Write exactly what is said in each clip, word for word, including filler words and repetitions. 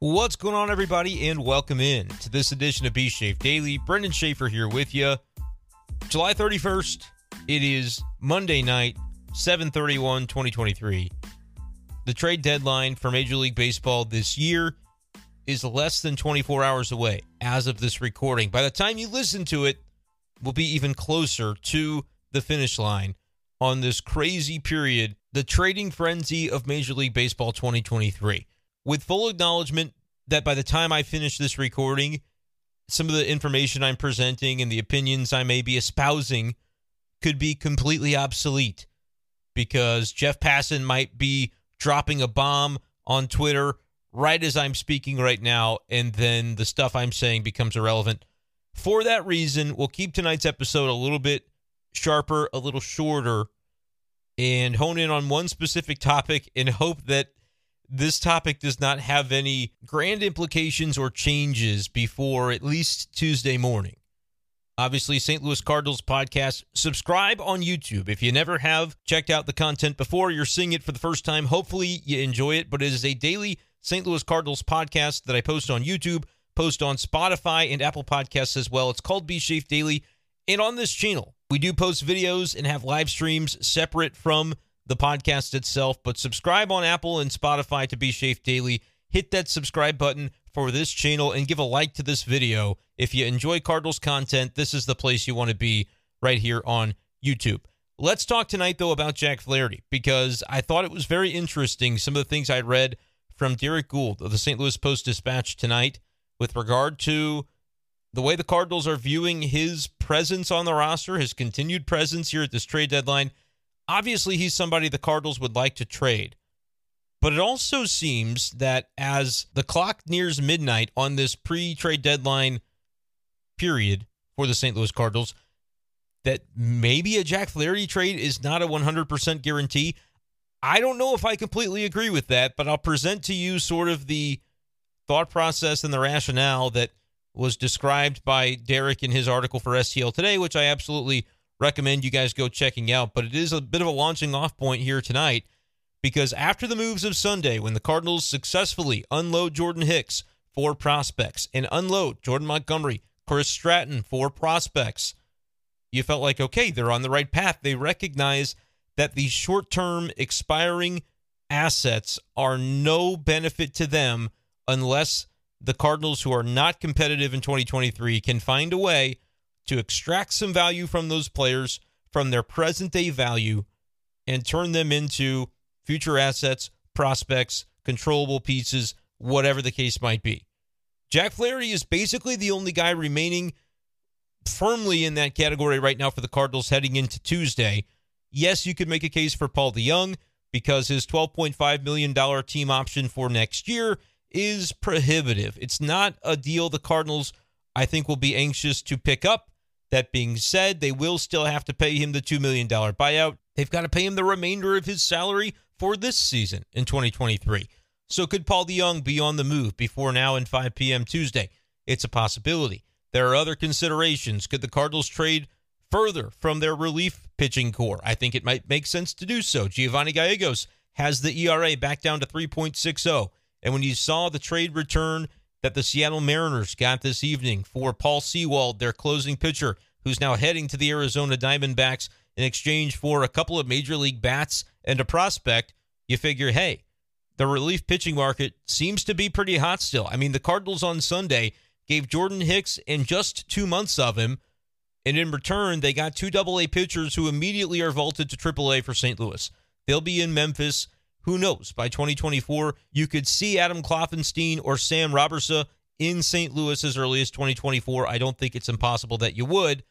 What's going on, everybody, and welcome in to this edition of B-Shape Daily. Brenden Schaeffer here with you. July thirty-first, it is Monday night, seven thirty-one twenty twenty-three. The trade deadline for Major League Baseball this year is less than twenty-four hours away as of this recording. By the time you listen to it, we'll be even closer to the finish line on this crazy period, the trading frenzy of Major League Baseball twenty twenty-three. With full acknowledgement that by the time I finish this recording, some of the information I'm presenting and the opinions I may be espousing could be completely obsolete because Jeff Passan might be dropping a bomb on Twitter right as I'm speaking right now, and then the stuff I'm saying becomes irrelevant. For that reason, we'll keep tonight's episode a little bit sharper, a little shorter, and hone in on one specific topic and hope that this topic does not have any grand implications or changes before at least Tuesday morning. Obviously, Saint Louis Cardinals podcast. Subscribe on YouTube. If you never have checked out the content before, you're seeing it for the first time. Hopefully, you enjoy it. But it is a daily Saint Louis Cardinals podcast that I post on YouTube, post on Spotify and Apple Podcasts as well. It's called B-Shape Daily. And on this channel, we do post videos and have live streams separate from the podcast itself, but subscribe on Apple and Spotify to B-Shape Daily. Hit that subscribe button for this channel and give a like to this video. If you enjoy Cardinals content, this is the place you want to be, right here on YouTube. Let's talk tonight, though, about Jack Flaherty, because I thought it was very interesting, some of the things I read from Derek Gould of the Saint Louis Post Dispatch tonight with regard to the way the Cardinals are viewing his presence on the roster, his continued presence here at this trade deadline. Obviously, he's somebody the Cardinals would like to trade, but it also seems that as the clock nears midnight on this pre-trade deadline period for the Saint Louis Cardinals, that maybe a Jack Flaherty trade is not a one hundred percent guarantee. I don't know if I completely agree with that, but I'll present to you sort of the thought process and the rationale that was described by Derek in his article for S T L Today, which I absolutely recommend you guys go checking out. But it is a bit of a launching off point here tonight, because after the moves of Sunday, when the Cardinals successfully unload Jordan Hicks, four prospects, and unload Jordan Montgomery, Chris Stratton, four prospects, you felt like, okay, they're on the right path. They recognize that these short-term expiring assets are no benefit to them unless the Cardinals, who are not competitive in twenty twenty-three, can find a way to extract some value from those players, from their present-day value, and turn them into future assets, prospects, controllable pieces, whatever the case might be. Jack Flaherty is basically the only guy remaining firmly in that category right now for the Cardinals heading into Tuesday. Yes, you could make a case for Paul DeYoung because his twelve point five million dollars team option for next year is prohibitive. It's not a deal the Cardinals, I think, will be anxious to pick up. That being said, they will still have to pay him the two million dollars buyout. They've got to pay him the remainder of his salary for this season in twenty twenty-three. So could Paul DeYoung be on the move before now and five p.m. Tuesday? It's a possibility. There are other considerations. Could the Cardinals trade further from their relief pitching core? I think it might make sense to do so. Giovanni Gallegos has the E R A back down to three point six oh. And when you saw the trade return that the Seattle Mariners got this evening for Paul Sewald, their closing pitcher, who's now heading to the Arizona Diamondbacks in exchange for a couple of Major League bats and a prospect, you figure, hey, the relief pitching market seems to be pretty hot still. I mean, the Cardinals on Sunday gave Jordan Hicks in just two months of him, and in return, they got two double A pitchers who immediately are vaulted to triple A for Saint Louis. They'll be in Memphis. Who knows? By twenty twenty-four, you could see Adam Kloffenstein or Sam Roberts in Saint Louis as early as twenty twenty-four. I don't think it's impossible that you would.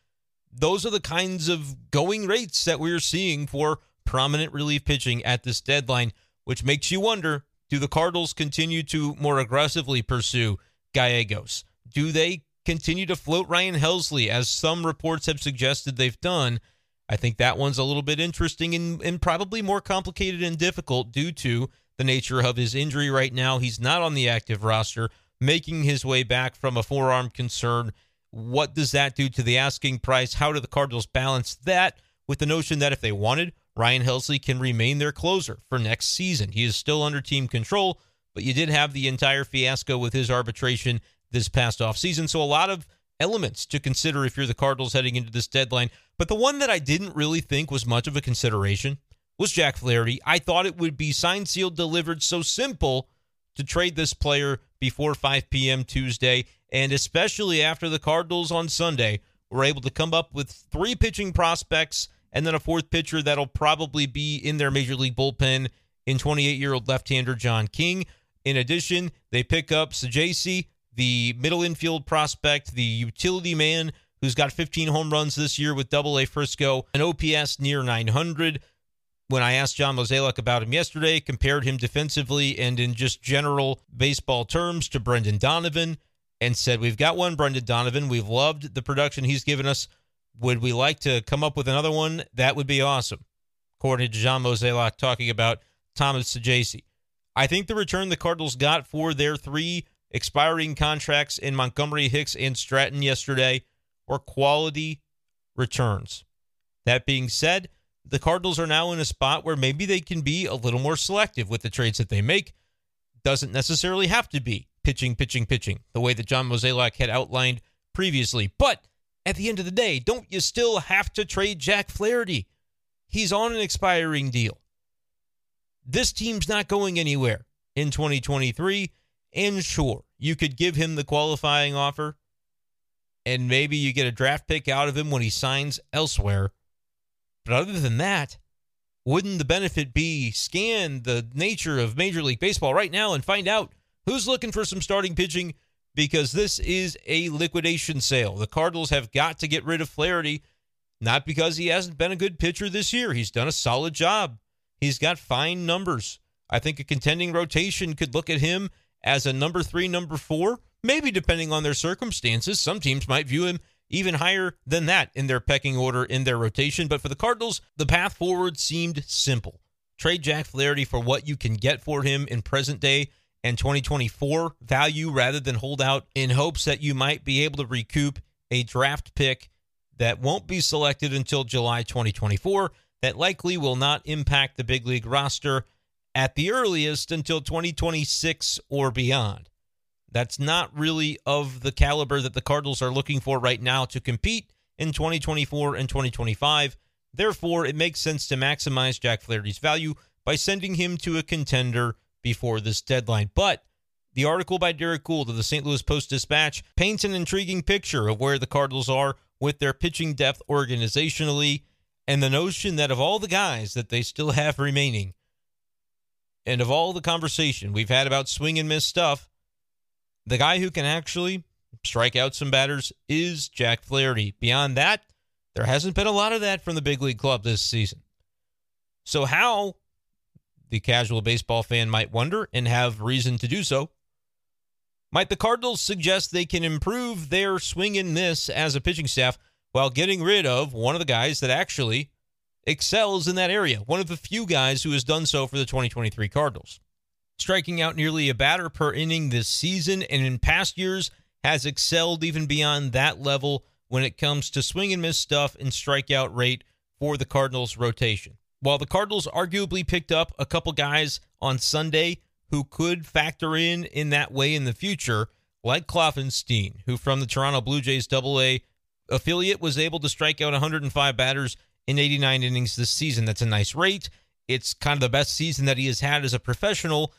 Those are the kinds of going rates that we're seeing for prominent relief pitching at this deadline, which makes you wonder, do the Cardinals continue to more aggressively pursue Gallegos? Do they continue to float Ryan Helsley, as some reports have suggested they've done? I think that one's a little bit interesting and, and probably more complicated and difficult due to the nature of his injury right now. He's not on the active roster, making his way back from a forearm concern. What does that do to the asking price? How do the Cardinals balance that with the notion that if they wanted, Ryan Helsley can remain their closer for next season? He is still under team control, But you did have the entire fiasco with his arbitration this past offseason. So a lot of elements to consider if you're the Cardinals heading into this deadline. But the one that I didn't really think was much of a consideration was Jack Flaherty. I thought it would be signed, sealed, delivered, so simple to trade this player before five p.m. Tuesday, and especially after the Cardinals on Sunday were able to come up with three pitching prospects and then a fourth pitcher that'll probably be in their major league bullpen in twenty-eight-year-old left-hander John King. In addition, they pick up Sejaci, the middle infield prospect, the utility man who's got fifteen home runs this year with Double A Frisco, an O P S near nine hundred. When I asked John Mozeliak about him yesterday, compared him defensively and in just general baseball terms to Brendan Donovan, and said, we've got one Brendan Donovan. We've loved the production he's given us. Would we like to come up with another one? That would be awesome. According to John Mozeliak, talking about Thomas Sejaci. I think the return the Cardinals got for their three expiring contracts in Montgomery, Hicks, and Stratton yesterday were quality returns. That being said, the Cardinals are now in a spot where maybe they can be a little more selective with the trades that they make. Doesn't necessarily have to be pitching, pitching, pitching, the way that John Mozeliak had outlined previously. But at the end of the day, don't you still have to trade Jack Flaherty? He's on an expiring deal. This team's not going anywhere in twenty twenty-three, and sure, you could give him the qualifying offer, and maybe you get a draft pick out of him when he signs elsewhere. But other than that, wouldn't the benefit be scan the nature of Major League Baseball right now and find out who's looking for some starting pitching, because this is a liquidation sale. The Cardinals have got to get rid of Flaherty, not because he hasn't been a good pitcher this year. He's done a solid job. He's got fine numbers. I think a contending rotation could look at him as a number three, number four, maybe depending on their circumstances. Some teams might view him even higher than that in their pecking order in their rotation. But for the Cardinals, the path forward seemed simple. Trade Jack Flaherty for what you can get for him in present day and twenty twenty-four value, rather than hold out in hopes that you might be able to recoup a draft pick that won't be selected until July twenty twenty-four, that likely will not impact the big league roster at the earliest until twenty twenty-six or beyond. That's not really of the caliber that the Cardinals are looking for right now to compete in twenty twenty-four and twenty twenty-five. Therefore, it makes sense to maximize Jack Flaherty's value by sending him to a contender before this deadline. But the article by Derek Gould of the Saint Louis Post Dispatch paints an intriguing picture of where the Cardinals are with their pitching depth organizationally, and the notion that of all the guys that they still have remaining, and of all the conversation we've had about swing and miss stuff, the guy who can actually strike out some batters is Jack Flaherty. Beyond that, there hasn't been a lot of that from the big league club this season. So how, the casual baseball fan might wonder, and have reason to do so, might the Cardinals suggest they can improve their swing and miss as a pitching staff while getting rid of one of the guys that actually excels in that area, one of the few guys who has done so for the twenty twenty-three Cardinals? Striking out nearly a batter per inning this season, and in past years has excelled even beyond that level when it comes to swing and miss stuff and strikeout rate for the Cardinals rotation. While the Cardinals arguably picked up a couple guys on Sunday who could factor in in that way in the future, like Kloffenstein, who from the Toronto Blue Jays double A affiliate was able to strike out one hundred five batters in eighty-nine innings this season. That's a nice rate. It's kind of the best season that he has had as a professional.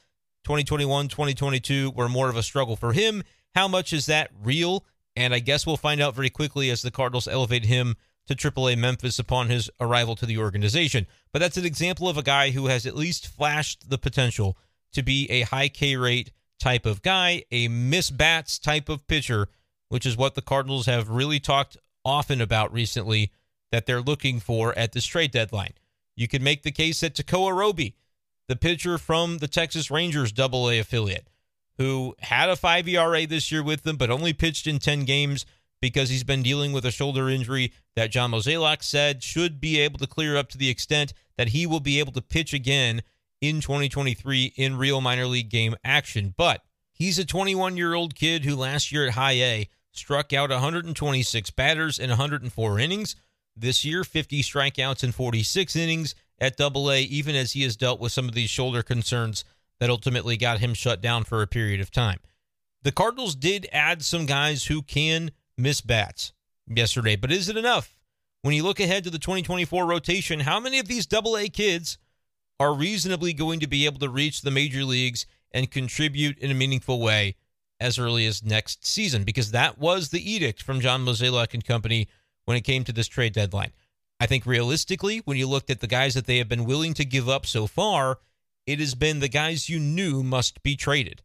twenty twenty-one, twenty twenty-two were more of a struggle for him. How much is that real? And I guess we'll find out very quickly as the Cardinals elevate him to triple A Memphis upon his arrival to the organization. But that's an example of a guy who has at least flashed the potential to be a high K rate type of guy, a miss bats type of pitcher, which is what the Cardinals have really talked often about recently that they're looking for at this trade deadline. You can make the case that Tekoa Roby, the pitcher from the Texas Rangers double A affiliate, who had a five E R A this year with them, but only pitched in ten games because he's been dealing with a shoulder injury that John Mozeliak said should be able to clear up to the extent that he will be able to pitch again in twenty twenty-three in real minor league game action. But he's a twenty-one-year-old kid who last year at high A struck out one hundred twenty-six batters in one hundred four innings. This year, fifty strikeouts in forty-six innings at double A, even as he has dealt with some of these shoulder concerns that ultimately got him shut down for a period of time. The Cardinals did add some guys who can miss bats yesterday, but is it enough? When you look ahead to the twenty twenty-four rotation, how many of these double A kids are reasonably going to be able to reach the major leagues and contribute in a meaningful way as early as next season? Because that was the edict from John Mozeliak and company when it came to this trade deadline. I think realistically, when you looked at the guys that they have been willing to give up so far, it has been the guys you knew must be traded.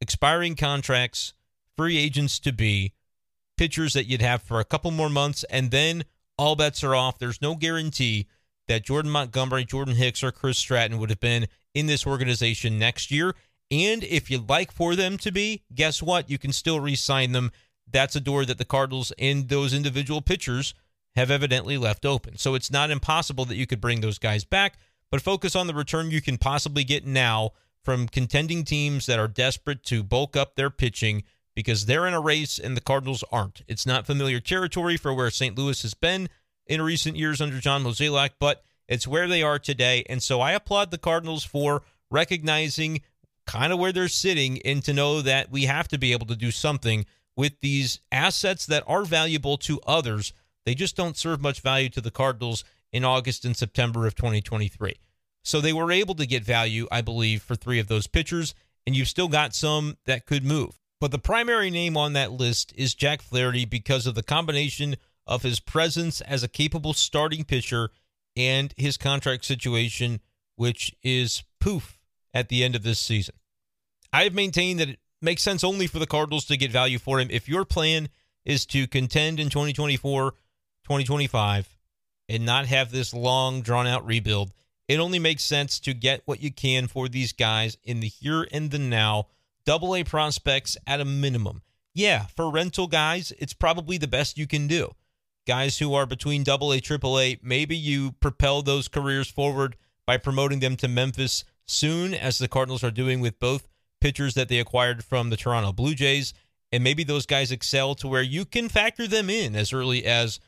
Expiring contracts, free agents to be, pitchers that you'd have for a couple more months, and then all bets are off. There's no guarantee that Jordan Montgomery, Jordan Hicks, or Chris Stratton would have been in this organization next year. And if you'd like for them to be, guess what? You can still re-sign them. That's a door that the Cardinals and those individual pitchers have evidently left open. So it's not impossible that you could bring those guys back, but focus on the return you can possibly get now from contending teams that are desperate to bulk up their pitching because they're in a race and the Cardinals aren't. It's not familiar territory for where Saint Louis has been in recent years under John Mozeliak, but it's where they are today. And so I applaud the Cardinals for recognizing kind of where they're sitting and to know that we have to be able to do something with these assets that are valuable to others. They just don't serve much value to the Cardinals in August and September of twenty twenty-three. So they were able to get value, I believe, for three of those pitchers, and you've still got some that could move. But the primary name on that list is Jack Flaherty because of the combination of his presence as a capable starting pitcher and his contract situation, which is poof at the end of this season. I've maintained that it makes sense only for the Cardinals to get value for him. If your plan is to contend in twenty twenty-four, twenty twenty-five, and not have this long, drawn-out rebuild, it only makes sense to get what you can for these guys in the here and the now. Double A prospects at a minimum. Yeah, for rental guys, it's probably the best you can do. Guys who are between double A, triple A, maybe you propel those careers forward by promoting them to Memphis soon, as the Cardinals are doing with both pitchers that they acquired from the Toronto Blue Jays, and maybe those guys excel to where you can factor them in as early as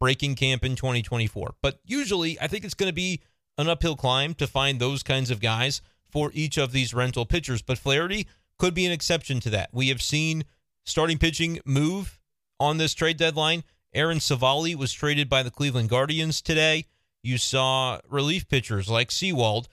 breaking camp in twenty twenty-four. But usually, I think it's going to be an uphill climb to find those kinds of guys for each of these rental pitchers. But Flaherty could be an exception to that. We have seen starting pitching move on this trade deadline. Aaron Savali was traded by the Cleveland Guardians today. You saw relief pitchers like Sewald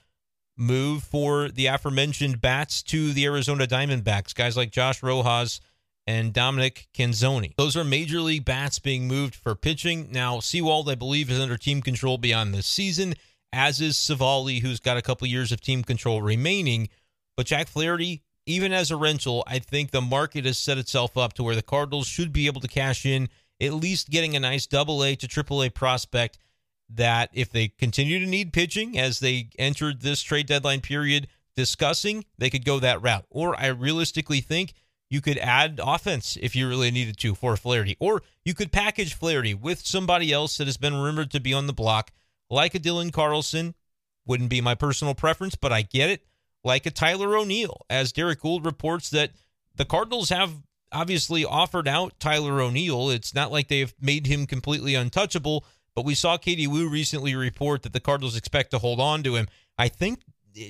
move for the aforementioned bats to the Arizona Diamondbacks, guys like Josh Rojas and Dominic Canzoni. Those are major league bats being moved for pitching. Now, Sewald, I believe, is under team control beyond this season, as is Savali, who's got a couple years of team control remaining. But Jack Flaherty, even as a rental, I think the market has set itself up to where the Cardinals should be able to cash in, at least getting a nice double A to triple A prospect that, if they continue to need pitching as they entered this trade deadline period discussing, they could go that route. Or I realistically think you could add offense if you really needed to for Flaherty. Or you could package Flaherty with somebody else that has been rumored to be on the block, like a Dylan Carlson. Wouldn't be my personal preference, but I get it. Like a Tyler O'Neill, as Derek Gould reports that the Cardinals have obviously offered out Tyler O'Neill. It's not like they've made him completely untouchable, but we saw Katie Wu recently report that the Cardinals expect to hold on to him. I think,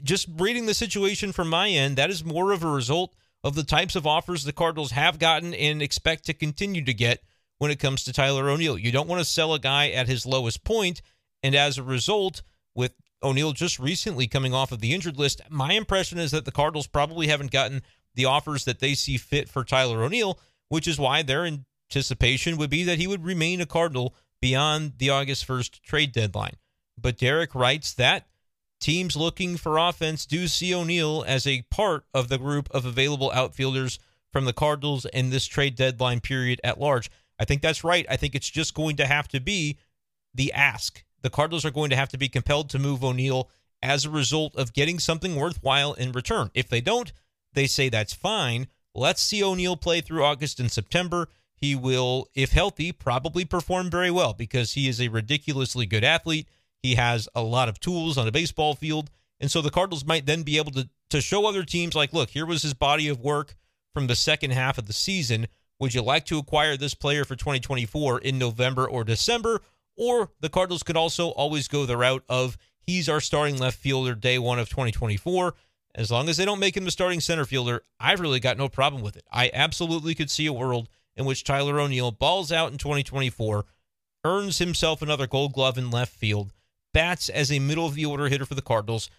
just reading the situation from my end, that is more of a result of the types of offers the Cardinals have gotten and expect to continue to get when it comes to Tyler O'Neill. You don't want to sell a guy at his lowest point, and as a result, with O'Neill just recently coming off of the injured list, my impression is that the Cardinals probably haven't gotten the offers that they see fit for Tyler O'Neill, which is why their anticipation would be that he would remain a Cardinal beyond the August first trade deadline. But Derek writes that teams looking for offense do see O'Neill as a part of the group of available outfielders from the Cardinals in this trade deadline period at large. I think that's right. I think it's just going to have to be the ask. The Cardinals are going to have to be compelled to move O'Neill as a result of getting something worthwhile in return. If they don't, they say that's fine. Let's see O'Neill play through August and September. He will, if healthy, probably perform very well because he is a ridiculously good athlete. He has a lot of tools on a baseball field. And so the Cardinals might then be able to, to show other teams, like, look, here was his body of work from the second half of the season. Would you like to acquire this player for twenty twenty-four in November or December? Or the Cardinals could also always go the route of, he's our starting left fielder day one of twenty twenty-four, As long as they don't make him the starting center fielder, I've really got no problem with it. I absolutely could see a world in which Tyler O'Neill balls out in twenty twenty-four, earns himself another Gold Glove in left field, bats as a middle-of-the-order hitter for the Cardinals,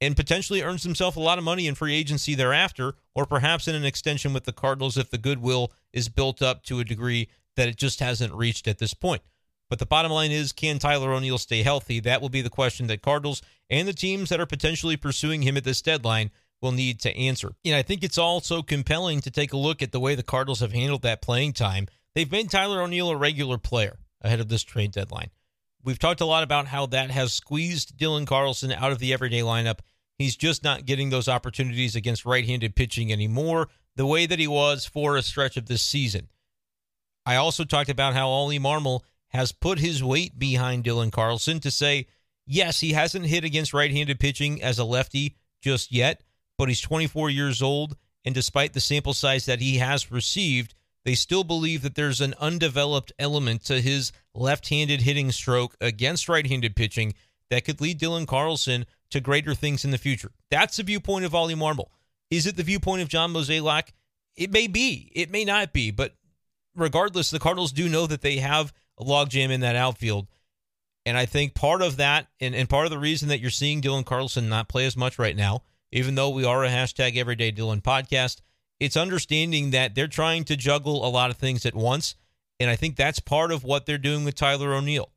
and potentially earns himself a lot of money in free agency thereafter, or perhaps in an extension with the Cardinals if the goodwill is built up to a degree that it just hasn't reached at this point. But the bottom line is, can Tyler O'Neill stay healthy? That will be the question that Cardinals and the teams that are potentially pursuing him at this deadline will need to answer. And I think it's also compelling to take a look at the way the Cardinals have handled that playing time. They've made Tyler O'Neill a regular player ahead of this trade deadline. We've talked a lot about how that has squeezed Dylan Carlson out of the everyday lineup. He's just not getting those opportunities against right-handed pitching anymore the way that he was for a stretch of this season. I also talked about how Ollie Marmol has put his weight behind Dylan Carlson to say, yes, he hasn't hit against right-handed pitching as a lefty just yet, but he's twenty-four years old, and despite the sample size that he has received, they still believe that there's an undeveloped element to his left-handed hitting stroke against right-handed pitching that could lead Dylan Carlson to greater things in the future. That's the viewpoint of Ollie Marmol. Is it the viewpoint of John Mozeliak? It may be. It may not be. But regardless, the Cardinals do know that they have a logjam in that outfield. And I think part of that, and, and part of the reason that you're seeing Dylan Carlson not play as much right now, even though we are a hashtag Everyday Dylan podcast, it's understanding that they're trying to juggle a lot of things at once. And I think that's part of what they're doing with Tyler O'Neill.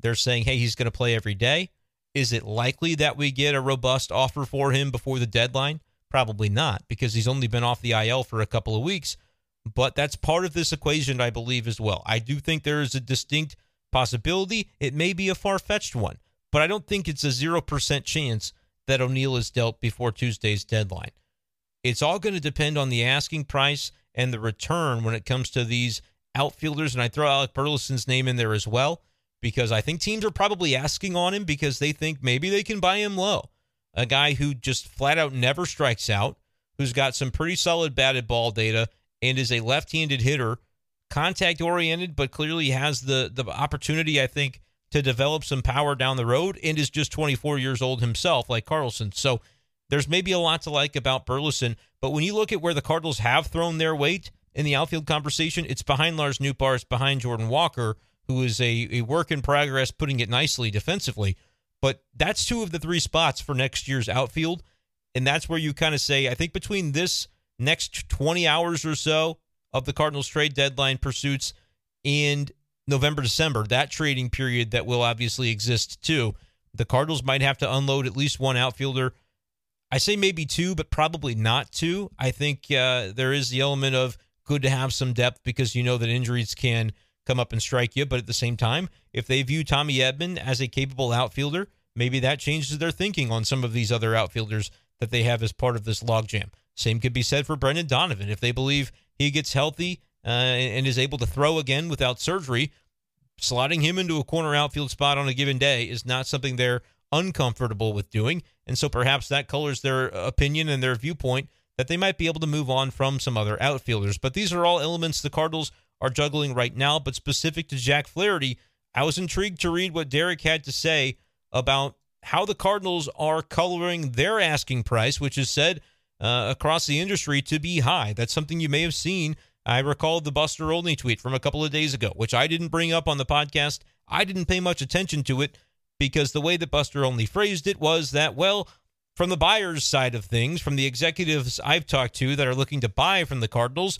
They're saying, hey, he's going to play every day. Is it likely that we get a robust offer for him before the deadline? Probably not, because he's only been off the I L for a couple of weeks. But that's part of this equation, I believe, as well. I do think there is a distinct possibility. It may be a far-fetched one, but I don't think it's a zero percent chance that O'Neill is dealt before Tuesday's deadline. It's all going to depend on the asking price and the return when it comes to these outfielders, and I throw Alec Burleson's name in there as well, because I think teams are probably asking on him because they think maybe they can buy him low. A guy who just flat out never strikes out, who's got some pretty solid batted ball data, and is a left-handed hitter, contact-oriented, but clearly has the, the opportunity, I think, to develop some power down the road, and is just twenty-four years old himself, like Carlson. So there's maybe a lot to like about Burleson, but when you look at where the Cardinals have thrown their weight in the outfield conversation, it's behind Lars Nootbaar, it's behind Jordan Walker, who is a, a work in progress, putting it nicely defensively. But that's two of the three spots for next year's outfield, and that's where you kind of say, I think between this next twenty hours or so of the Cardinals trade deadline pursuits and November, December, that trading period that will obviously exist too, the Cardinals might have to unload at least one outfielder. I say maybe two, but probably not two. I think uh, there is the element of good to have some depth because you know that injuries can come up and strike you. But at the same time, if they view Tommy Edman as a capable outfielder, maybe that changes their thinking on some of these other outfielders that they have as part of this logjam. Same could be said for Brendan Donovan. If they believe he gets healthy uh, and is able to throw again without surgery, slotting him into a corner outfield spot on a given day is not something they're uncomfortable with doing. And so perhaps that colors their opinion and their viewpoint that they might be able to move on from some other outfielders. But these are all elements the Cardinals are juggling right now. But specific to Jack Flaherty, I was intrigued to read what Derek had to say about how the Cardinals are coloring their asking price, which is said uh, across the industry to be high. That's something you may have seen. I recall the Buster Olney tweet from a couple of days ago, which I didn't bring up on the podcast. I didn't pay much attention to it because the way that Buster Olney phrased it was that, well, from the buyer's side of things, from the executives I've talked to that are looking to buy from the Cardinals,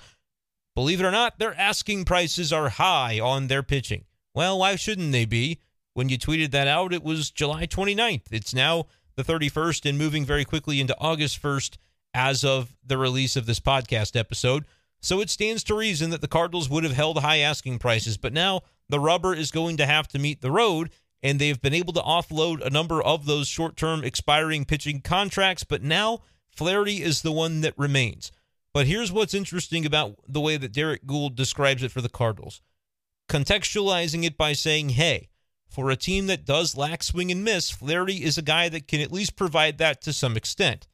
believe it or not, their asking prices are high on their pitching. Well, why shouldn't they be? When you tweeted that out, it was July twenty-ninth. It's now the thirty-first and moving very quickly into August first as of the release of this podcast episode. So it stands to reason that the Cardinals would have held high asking prices, but now the rubber is going to have to meet the road, and they've been able to offload a number of those short-term expiring pitching contracts, but now Flaherty is the one that remains. But here's what's interesting about the way that Derek Gould describes it for the Cardinals, contextualizing it by saying, hey, for a team that does lack swing and miss, Flaherty is a guy that can at least provide that to some extent.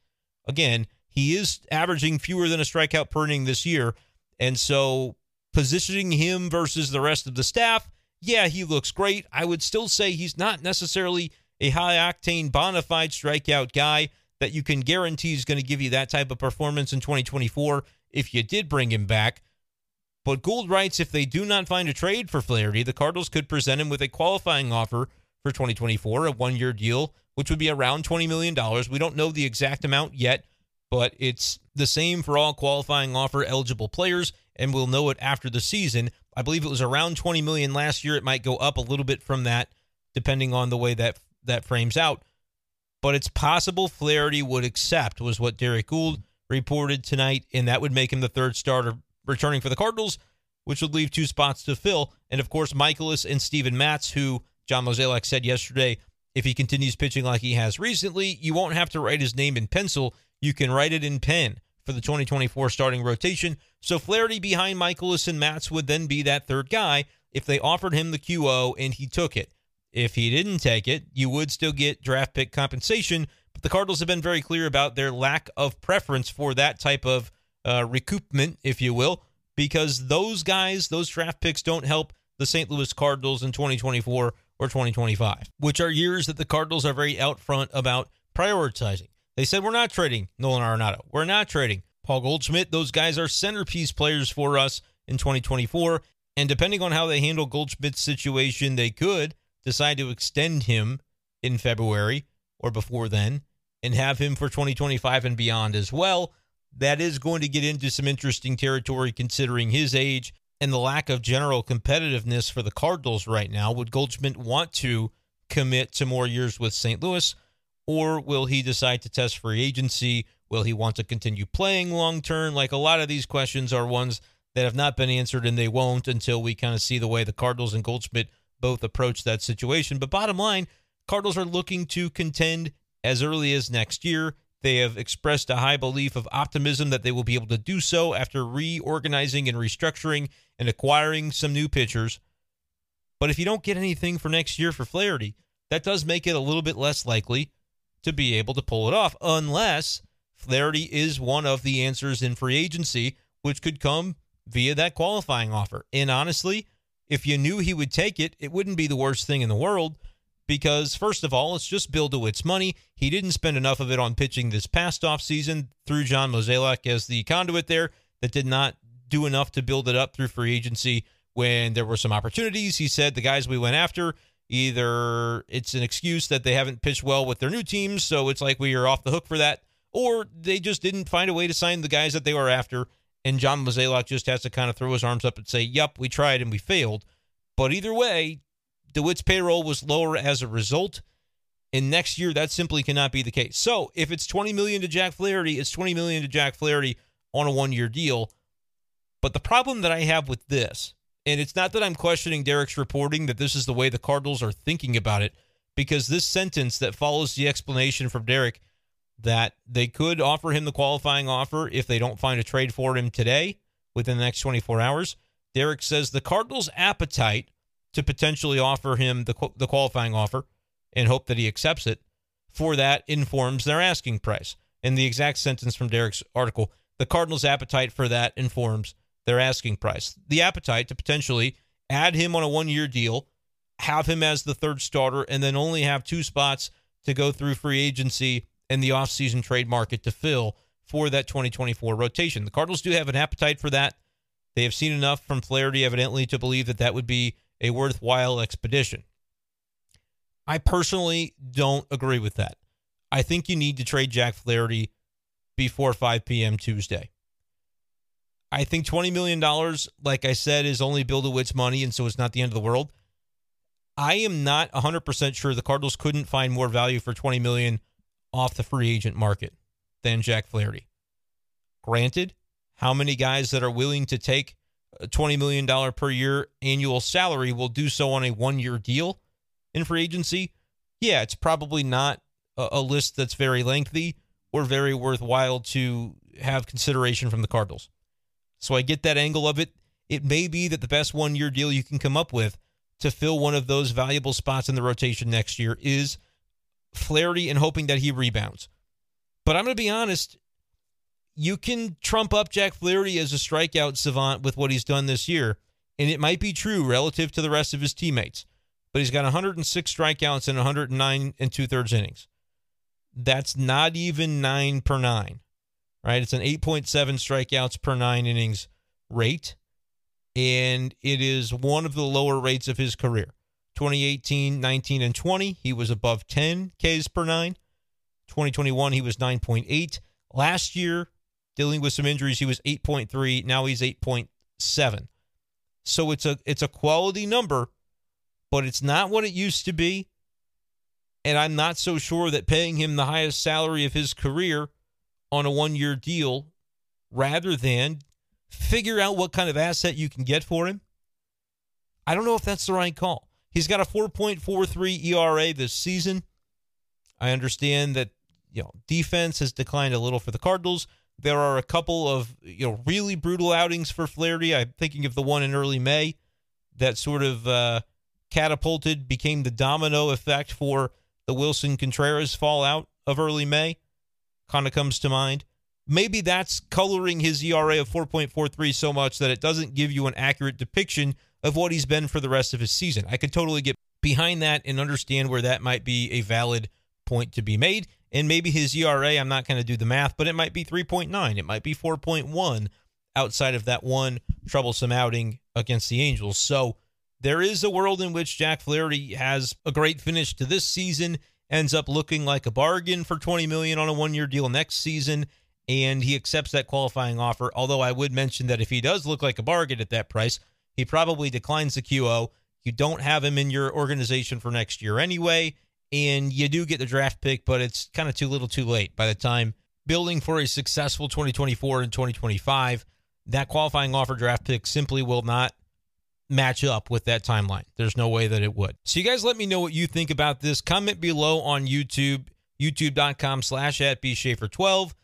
Again, he is averaging fewer than a strikeout per inning this year, and so positioning him versus the rest of the staff, yeah, he looks great. I would still say he's not necessarily a high-octane, bona fide strikeout guy that you can guarantee is going to give you that type of performance in twenty twenty-four if you did bring him back. But Gould writes, if they do not find a trade for Flaherty, the Cardinals could present him with a qualifying offer for twenty twenty-four, a one-year deal, which would be around twenty million dollars. We don't know the exact amount yet, but it's the same for all qualifying offer eligible players, and we'll know it after the season. I believe it was around twenty million dollars last year. It might go up a little bit from that, depending on the way that that frames out. But it's possible Flaherty would accept, was what Derek Gould reported tonight, and that would make him the third starter returning for the Cardinals, which would leave two spots to fill. And, of course, Michaelis and Steven Matz, who John Mozeliak said yesterday, if he continues pitching like he has recently, you won't have to write his name in pencil. You can write it in pen for the twenty twenty-four starting rotation. So Flaherty behind Michaelis and Matz would then be that third guy if they offered him the Q O and he took it. If he didn't take it, you would still get draft pick compensation. But the Cardinals have been very clear about their lack of preference for that type of uh, recoupment, if you will, because those guys, those draft picks don't help the Saint Louis Cardinals in twenty twenty-four or twenty twenty-five, which are years that the Cardinals are very out front about prioritizing. They said, we're not trading Nolan Arenado. We're not trading Paul Goldschmidt. Those guys are centerpiece players for us in twenty twenty-four. And depending on how they handle Goldschmidt's situation, they could decide to extend him in February or before then and have him for twenty twenty-five and beyond as well. That is going to get into some interesting territory considering his age and the lack of general competitiveness for the Cardinals right now. Would Goldschmidt want to commit to more years with Saint Louis, or will he decide to test free agency? Will he want to continue playing long-term? Like, a lot of these questions are ones that have not been answered, and they won't until we kind of see the way the Cardinals and Goldschmidt both approach that situation. But bottom line, Cardinals are looking to contend as early as next year. They have expressed a high belief of optimism that they will be able to do so after reorganizing and restructuring and acquiring some new pitchers. But if you don't get anything for next year for Flaherty, that does make it a little bit less likely to be able to pull it off, unless Flaherty is one of the answers in free agency, which could come via that qualifying offer. And honestly, if you knew he would take it, it wouldn't be the worst thing in the world because, first of all, it's just Bill DeWitt's money. He didn't spend enough of it on pitching this past offseason through John Mozeliak as the conduit there that did not do enough to build it up through free agency when there were some opportunities. He said the guys we went after, either it's an excuse that they haven't pitched well with their new teams, so it's like we are off the hook for that, or they just didn't find a way to sign the guys that they were after. And John Mozeliak just has to kind of throw his arms up and say, yep, we tried and we failed. But either way, DeWitt's payroll was lower as a result. And next year, that simply cannot be the case. So if it's twenty million dollars to Jack Flaherty, it's twenty million dollars to Jack Flaherty on a one-year deal. But the problem that I have with this, and it's not that I'm questioning Derek's reporting that this is the way the Cardinals are thinking about it, because this sentence that follows the explanation from Derek that they could offer him the qualifying offer if they don't find a trade for him today within the next twenty-four hours. Derek says the Cardinals' appetite to potentially offer him the the qualifying offer and hope that he accepts it for that informs their asking price. And the exact sentence from Derek's article, the Cardinals' appetite for that informs their asking price. The appetite to potentially add him on a one-year deal, have him as the third starter, and then only have two spots to go through free agency and the offseason trade market to fill for that twenty twenty-four rotation. The Cardinals do have an appetite for that. They have seen enough from Flaherty, evidently, to believe that that would be a worthwhile expedition. I personally don't agree with that. I think you need to trade Jack Flaherty before five p.m. Tuesday. I think twenty million dollars, like I said, is only Bill DeWitt's money, and so it's not the end of the world. I am not one hundred percent sure the Cardinals couldn't find more value for twenty million dollars off the free agent market than Jack Flaherty. Granted, how many guys that are willing to take a twenty million dollars per year annual salary will do so on a one-year deal in free agency? Yeah, it's probably not a, a list that's very lengthy or very worthwhile to have consideration from the Cardinals. So I get that angle of it. It may be that the best one-year deal you can come up with to fill one of those valuable spots in the rotation next year is Flaherty and hoping that he rebounds. But I'm going to be honest, you can trump up Jack Flaherty as a strikeout savant with what he's done this year, and it might be true relative to the rest of his teammates, but he's got one hundred six strikeouts and one hundred nine and two-thirds innings. That's not even nine per nine, right? It's an eight point seven strikeouts per nine innings rate, and it is one of the lower rates of his career. twenty eighteen, nineteen, and twenty, he was above ten Ks per nine. twenty twenty-one, he was nine point eight. Last year, dealing with some injuries, he was eight point three. Now he's eight point seven. So it's a it's a quality number, but it's not what it used to be. And I'm not so sure that paying him the highest salary of his career on a one-year deal, rather than figure out what kind of asset you can get for him, I don't know if that's the right call. He's got a four point four three E R A this season. I understand that, you know, defense has declined a little for the Cardinals. There are a couple of, you know, really brutal outings for Flaherty. I'm thinking of the one in early May that sort of uh, catapulted, became the domino effect for the Wilson-Contreras fallout of early May. Kind of comes to mind. Maybe that's coloring his E R A of four point four three so much that it doesn't give you an accurate depiction of what he's been for the rest of his season. I could totally get behind that and understand where that might be a valid point to be made. And maybe his E R A, I'm not going to do the math, but it might be three point nine. It might be four point one outside of that one troublesome outing against the Angels. So there is a world in which Jack Flaherty has a great finish to this season, ends up looking like a bargain for twenty million dollars on a one-year deal next season, and he accepts that qualifying offer. Although I would mention that if he does look like a bargain at that price, he probably declines the Q O. You don't have him in your organization for next year anyway, and you do get the draft pick, but it's kind of too little too late. By the time building for a successful twenty twenty-four and twenty twenty-five, that qualifying offer draft pick simply will not match up with that timeline. There's no way that it would. So you guys let me know what you think about this. Comment below on YouTube, youtube.com slash at b schaefer twelve.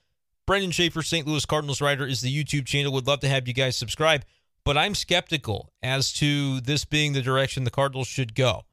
Brenden Schaeffer, Saint Louis Cardinals writer, is the YouTube channel. Would love to have you guys subscribe, but I'm skeptical as to this being the direction the Cardinals should go.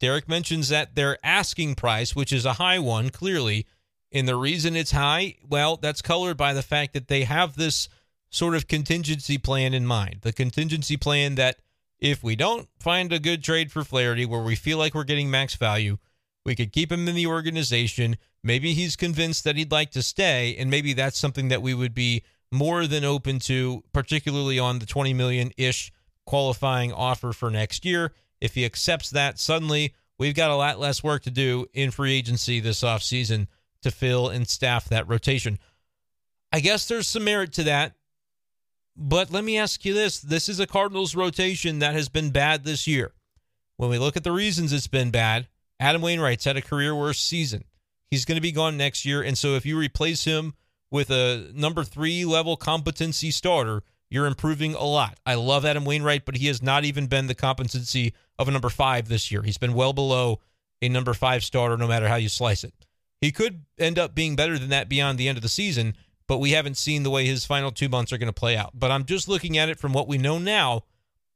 Derek mentions that their asking price, which is a high one, clearly, and the reason it's high, well, that's colored by the fact that they have this sort of contingency plan in mind. The contingency plan that if we don't find a good trade for Flaherty where we feel like we're getting max value, we could keep him in the organization. Maybe he's convinced that he'd like to stay, and maybe that's something that we would be more than open to, particularly on the twenty million-ish qualifying offer for next year. If he accepts that, suddenly we've got a lot less work to do in free agency this offseason to fill and staff that rotation. I guess there's some merit to that, but let me ask you this. This is a Cardinals rotation that has been bad this year. When we look at the reasons it's been bad, Adam Wainwright's had a career-worst season. He's going to be gone next year, and so if you replace him with a number three level competency starter, you're improving a lot. I love Adam Wainwright, but he has not even been the competency of a number five this year. He's been well below a number five starter, no matter how you slice it. He could end up being better than that beyond the end of the season, but we haven't seen the way his final two months are going to play out. But I'm just looking at it from what we know now.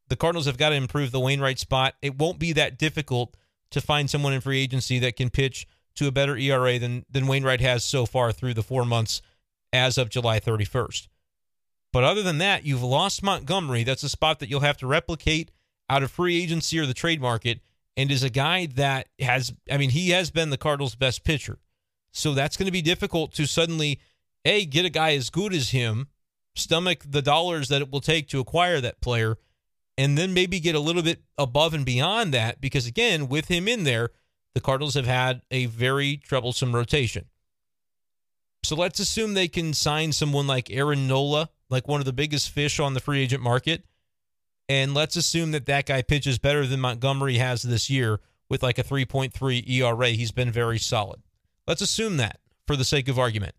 The Cardinals have got to improve the Wainwright spot. It won't be that difficult to find someone in free agency that can pitch to a better E R A than, than Wainwright has so far through the four months as of July thirty-first. But other than that, you've lost Montgomery. That's a spot that you'll have to replicate out of free agency or the trade market, and is a guy that has, I mean, he has been the Cardinals' best pitcher. So that's going to be difficult to suddenly, A, get a guy as good as him, stomach the dollars that it will take to acquire that player, and then maybe get a little bit above and beyond that, because again, with him in there, the Cardinals have had a very troublesome rotation. So let's assume they can sign someone like Aaron Nola, like one of the biggest fish on the free agent market. And let's assume that that guy pitches better than Montgomery has this year with like a three point three E R A. He's been very solid. Let's assume that for the sake of argument.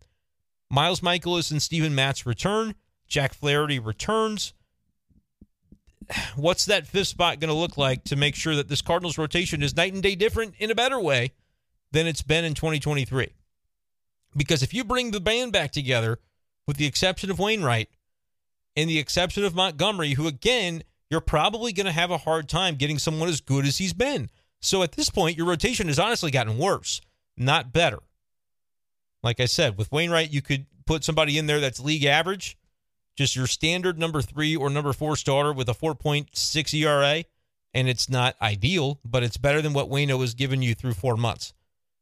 Miles Michaelis and Steven Matz return. Jack Flaherty returns. What's that fifth spot going to look like to make sure that this Cardinals rotation is night and day different in a better way than it's been in twenty twenty-three? Because if you bring the band back together, with the exception of Wainwright, and the exception of Montgomery, who, again, you're probably going to have a hard time getting someone as good as he's been. So at this point, your rotation has honestly gotten worse, not better. Like I said, with Wainwright, you could put somebody in there that's league average, just your standard number three or number four starter with a four point six E R A, and it's not ideal, but it's better than what Waino has given you through four months.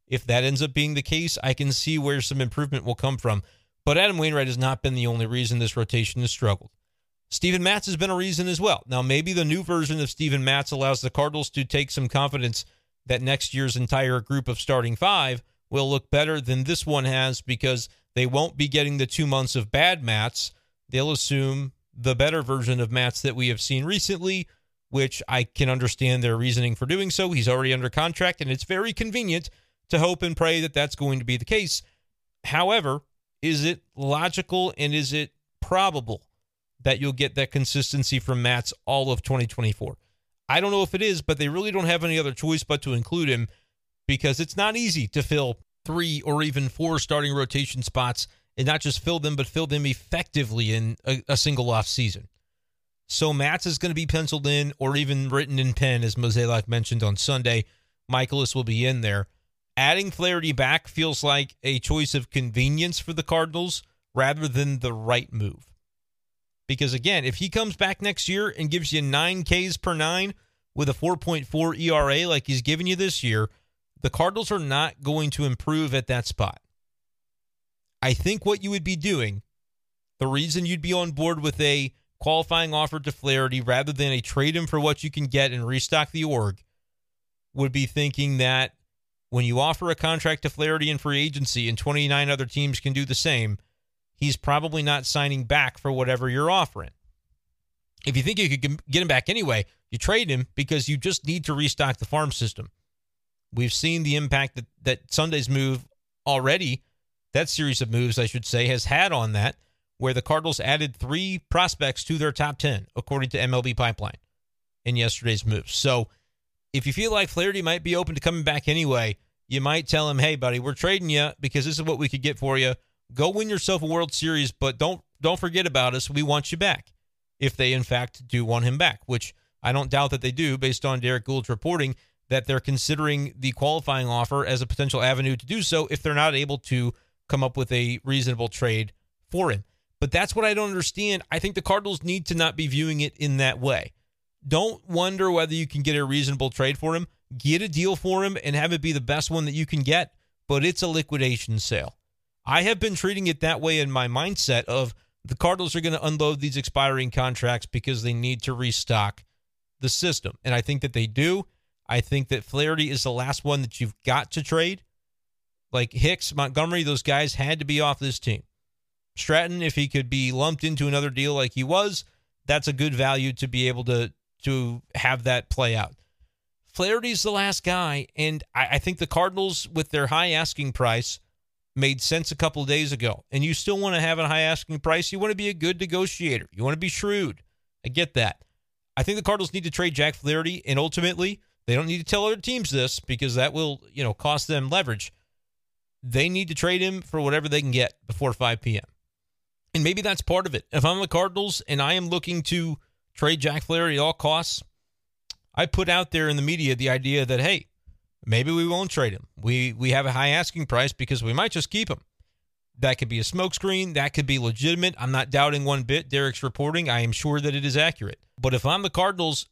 If that ends up being the case, I can see where some improvement will come from. But Adam Wainwright has not been the only reason this rotation has struggled. Steven Matz has been a reason as well. Now, maybe the new version of Steven Matz allows the Cardinals to take some confidence that next year's entire group of starting five will look better than this one has, because they won't be getting the two months of bad Matz. They'll assume the better version of Matz that we have seen recently, which I can understand their reasoning for doing so. He's already under contract, and it's very convenient to hope and pray that that's going to be the case. However, is it logical and is it probable that you'll get that consistency from Matz all of twenty twenty-four? I don't know if it is, but they really don't have any other choice but to include him, because it's not easy to fill three or even four starting rotation spots, and not just fill them, but fill them effectively in a, a single offseason. So Matz is going to be penciled in or even written in pen, as Mozeliak mentioned on Sunday. Michaelis will be in there. Adding Flaherty back feels like a choice of convenience for the Cardinals rather than the right move. Because, again, if he comes back next year and gives you nine Ks per nine with a four point four E R A like he's given you this year, the Cardinals are not going to improve at that spot. I think what you would be doing, the reason you'd be on board with a qualifying offer to Flaherty rather than a trade him for what you can get and restock the org, would be thinking that when you offer a contract to Flaherty in free agency and twenty-nine other teams can do the same, he's probably not signing back for whatever you're offering. If you think you could get him back anyway, you trade him because you just need to restock the farm system. We've seen the impact that, that Sunday's move already, that series of moves, I should say, has had on that, where the Cardinals added three prospects to their top ten, according to M L B Pipeline, in yesterday's move. So if you feel like Flaherty might be open to coming back anyway, you might tell him, hey, buddy, we're trading you because this is what we could get for you. Go win yourself a World Series, but don't don't forget about us. We want you back, if they, in fact, do want him back, which I don't doubt that they do, based on Derek Gould's reporting that they're considering the qualifying offer as a potential avenue to do so if they're not able to come up with a reasonable trade for him. But that's what I don't understand. I think the Cardinals need to not be viewing it in that way. Don't wonder whether you can get a reasonable trade for him. Get a deal for him and have it be the best one that you can get, but it's a liquidation sale. I have been treating it that way in my mindset of the Cardinals are going to unload these expiring contracts because they need to restock the system. And I think that they do. I think that Flaherty is the last one that you've got to trade. Like Hicks, Montgomery, those guys had to be off this team. Stratton, if he could be lumped into another deal like he was, that's a good value to be able to, to have that play out. Flaherty's the last guy, and I, I think the Cardinals, with their high asking price, made sense a couple of days ago. And you still want to have a high asking price. You want to be a good negotiator. You want to be shrewd. I get that. I think the Cardinals need to trade Jack Flaherty, and ultimately, they don't need to tell other teams this because that will, you know, cost them leverage. They need to trade him for whatever they can get before five p.m. And maybe that's part of it. If I'm the Cardinals and I am looking to trade Jack Flaherty at all costs, I put out there in the media the idea that, hey, maybe we won't trade him. We we have a high asking price because we might just keep him. That could be a smokescreen. That could be legitimate. I'm not doubting one bit Derek's reporting. I am sure that it is accurate. But if I'm the Cardinals,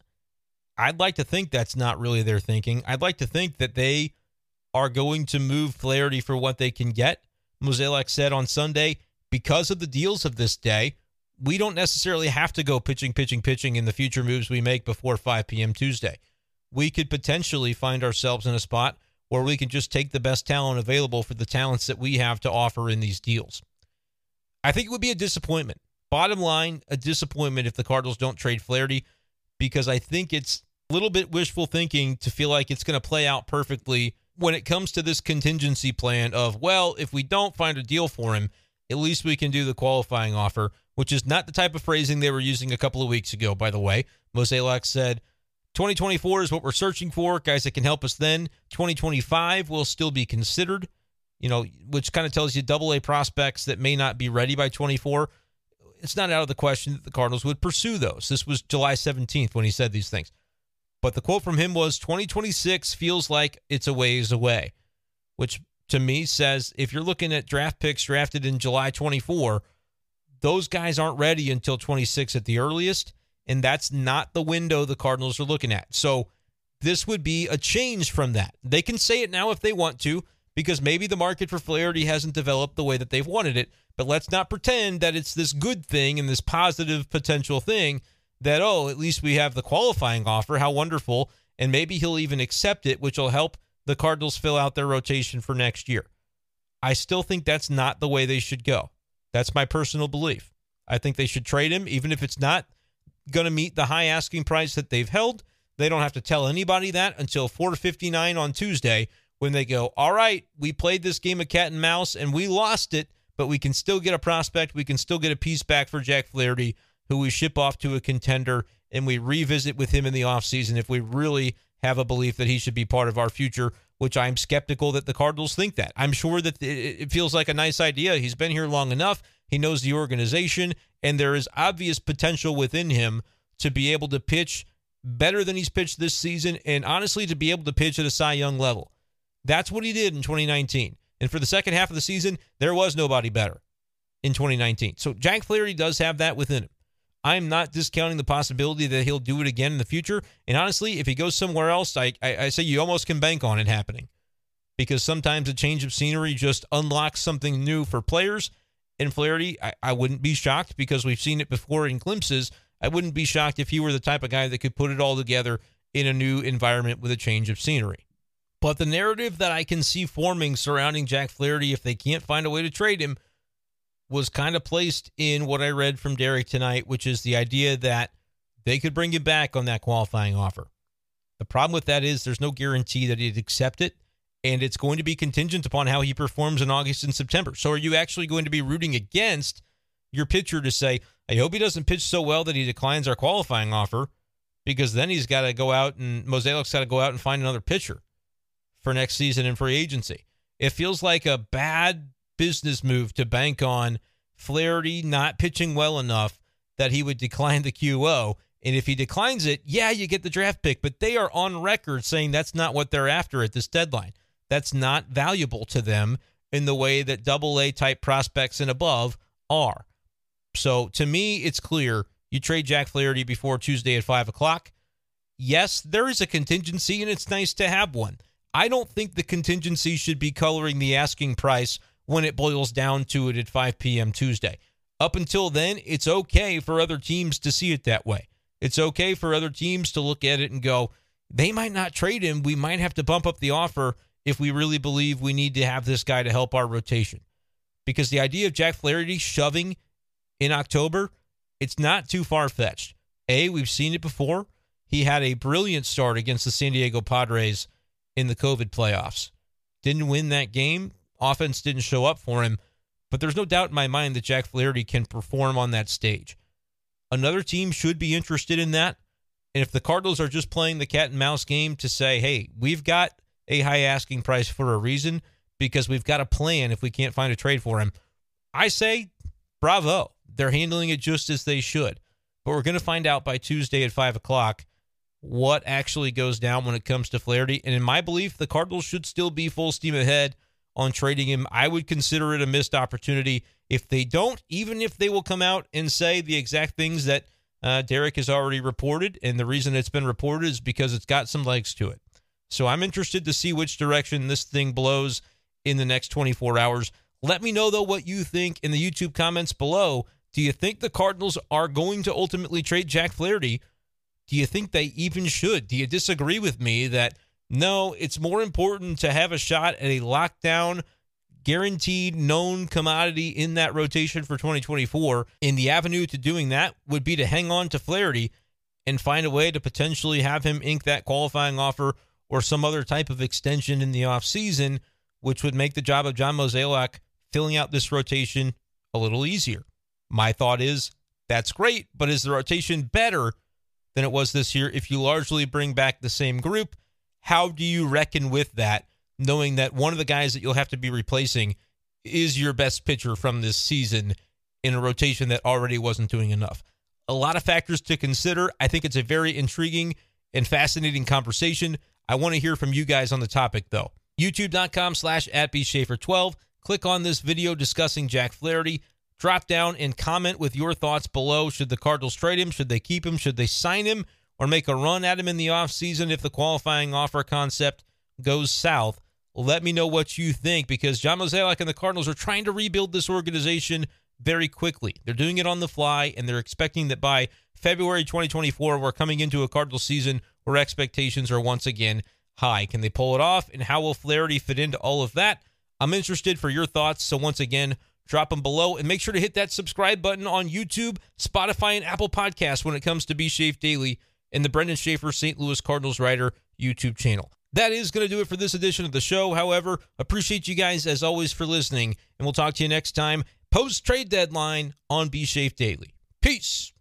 I'd like to think that's not really their thinking. I'd like to think that they are going to move Flaherty for what they can get. Mozeliak said on Sunday, because of the deals of this day, we don't necessarily have to go pitching, pitching, pitching in the future moves we make before five p.m. Tuesday. We could potentially find ourselves in a spot where we can just take the best talent available for the talents that we have to offer in these deals. I think it would be a disappointment. Bottom line, a disappointment if the Cardinals don't trade Flaherty, because I think it's a little bit wishful thinking to feel like it's going to play out perfectly when it comes to this contingency plan of, well, if we don't find a deal for him, at least we can do the qualifying offer, which is not the type of phrasing they were using a couple of weeks ago, by the way. Mozeliak said, twenty twenty-four is what we're searching for, guys that can help us then. twenty twenty-five will still be considered, you know, which kind of tells you double A prospects that may not be ready by twenty-four. It's not out of the question that the Cardinals would pursue those. This was July seventeenth when he said these things. But the quote from him was, twenty twenty-six feels like it's a ways away, which to me says if you're looking at draft picks drafted in July twenty-four, those guys aren't ready until twenty-six at the earliest. And that's not the window the Cardinals are looking at. So this would be a change from that. They can say it now if they want to, because maybe the market for Flaherty hasn't developed the way that they've wanted it. But let's not pretend that it's this good thing and this positive potential thing that, oh, at least we have the qualifying offer. How wonderful. And maybe he'll even accept it, which will help the Cardinals fill out their rotation for next year. I still think that's not the way they should go. That's my personal belief. I think they should trade him, even if it's not going to meet the high asking price that they've held. They don't have to tell anybody that until four fifty-nine on Tuesday when they go, all right, we played this game of cat and mouse and we lost it, but we can still get a prospect. We can still get a piece back for Jack Flaherty, who we ship off to a contender, and we revisit with him in the offseason if we really have a belief that he should be part of our future, which I'm skeptical that the Cardinals think that. I'm sure that it feels like a nice idea. He's been here long enough. He knows the organization, and there is obvious potential within him to be able to pitch better than he's pitched this season, and honestly, to be able to pitch at a Cy Young level. That's what he did in twenty nineteen. And for the second half of the season, there was nobody better in twenty nineteen. So Jack Flaherty does have that within him. I'm not discounting the possibility that he'll do it again in the future. And honestly, if he goes somewhere else, I, I, I say you almost can bank on it happening, because sometimes a change of scenery just unlocks something new for players. And Flaherty, I, I wouldn't be shocked, because we've seen it before in glimpses. I wouldn't be shocked if he were the type of guy that could put it all together in a new environment with a change of scenery. But the narrative that I can see forming surrounding Jack Flaherty, if they can't find a way to trade him, was kind of placed in what I read from Derek tonight, which is the idea that they could bring him back on that qualifying offer. The problem with that is there's no guarantee that he'd accept it, and it's going to be contingent upon how he performs in August and September. So are you actually going to be rooting against your pitcher to say, I hope he doesn't pitch so well that he declines our qualifying offer, because then he's got to go out and Mozeliak's got to go out and find another pitcher for next season and free agency. It feels like a bad business move to bank on Flaherty not pitching well enough that he would decline the Q O. And if he declines it, yeah, you get the draft pick, but they are on record saying that's not what they're after at this deadline. That's not valuable to them in the way that double A type prospects and above are. So to me, it's clear you trade Jack Flaherty before Tuesday at five o'clock. Yes, there is a contingency, and it's nice to have one. I don't think the contingency should be coloring the asking price when it boils down to it at five p.m. Tuesday. Up until then, it's okay for other teams to see it that way. It's okay for other teams to look at it and go, they might not trade him. We might have to bump up the offer if we really believe we need to have this guy to help our rotation. Because the idea of Jack Flaherty shoving in October, it's not too far-fetched. A, we've seen it before. He had a brilliant start against the San Diego Padres in the COVID playoffs. Didn't win that game. Offense didn't show up for him. But there's no doubt in my mind that Jack Flaherty can perform on that stage. Another team should be interested in that. And if the Cardinals are just playing the cat and mouse game to say, hey, we've got a high asking price for a reason because we've got a plan if we can't find a trade for him, I say bravo. They're handling it just as they should. But we're going to find out by Tuesday at five o'clock what actually goes down when it comes to Flaherty. And in my belief, the Cardinals should still be full steam ahead on trading him. I would consider it a missed opportunity if they don't, even if they will come out and say the exact things that uh, Derek has already reported. And the reason it's been reported is because it's got some legs to it. So I'm interested to see which direction this thing blows in the next twenty-four hours. Let me know, though, what you think in the YouTube comments below. Do you think the Cardinals are going to ultimately trade Jack Flaherty? Do you think they even should? Do you disagree with me that, no, it's more important to have a shot at a lockdown, guaranteed, known commodity in that rotation for twenty twenty-four, and the avenue to doing that would be to hang on to Flaherty and find a way to potentially have him ink that qualifying offer or some other type of extension in the offseason, which would make the job of John Mozeliak filling out this rotation a little easier? My thought is that's great, but is the rotation better than it was this year if you largely bring back the same group? How do you reckon with that, knowing that one of the guys that you'll have to be replacing is your best pitcher from this season in a rotation that already wasn't doing enough? A lot of factors to consider. I think it's a very intriguing and fascinating conversation. I want to hear from you guys on the topic, though. YouTube.com slash at B Schaefer twelve. Click on this video discussing Jack Flaherty. Drop down and comment with your thoughts below. Should the Cardinals trade him? Should they keep him? Should they sign him or make a run at him in the offseason if the qualifying offer concept goes south? Let me know what you think, because John Mozeliak and the Cardinals are trying to rebuild this organization very quickly. They're doing it on the fly, and they're expecting that by February twenty twenty-four, we're coming into a Cardinals season where expectations are once again high. Can they pull it off, and how will Flaherty fit into all of that? I'm interested for your thoughts, so once again, drop them below, and make sure to hit that subscribe button on YouTube, Spotify, and Apple Podcasts when it comes to B-Shape Daily and the Brenden Schaeffer Saint Louis Cardinals Writer YouTube channel. That is going to do it for this edition of the show. However, appreciate you guys as always for listening, and we'll talk to you next time, post-trade deadline on B-Shape Daily. Peace!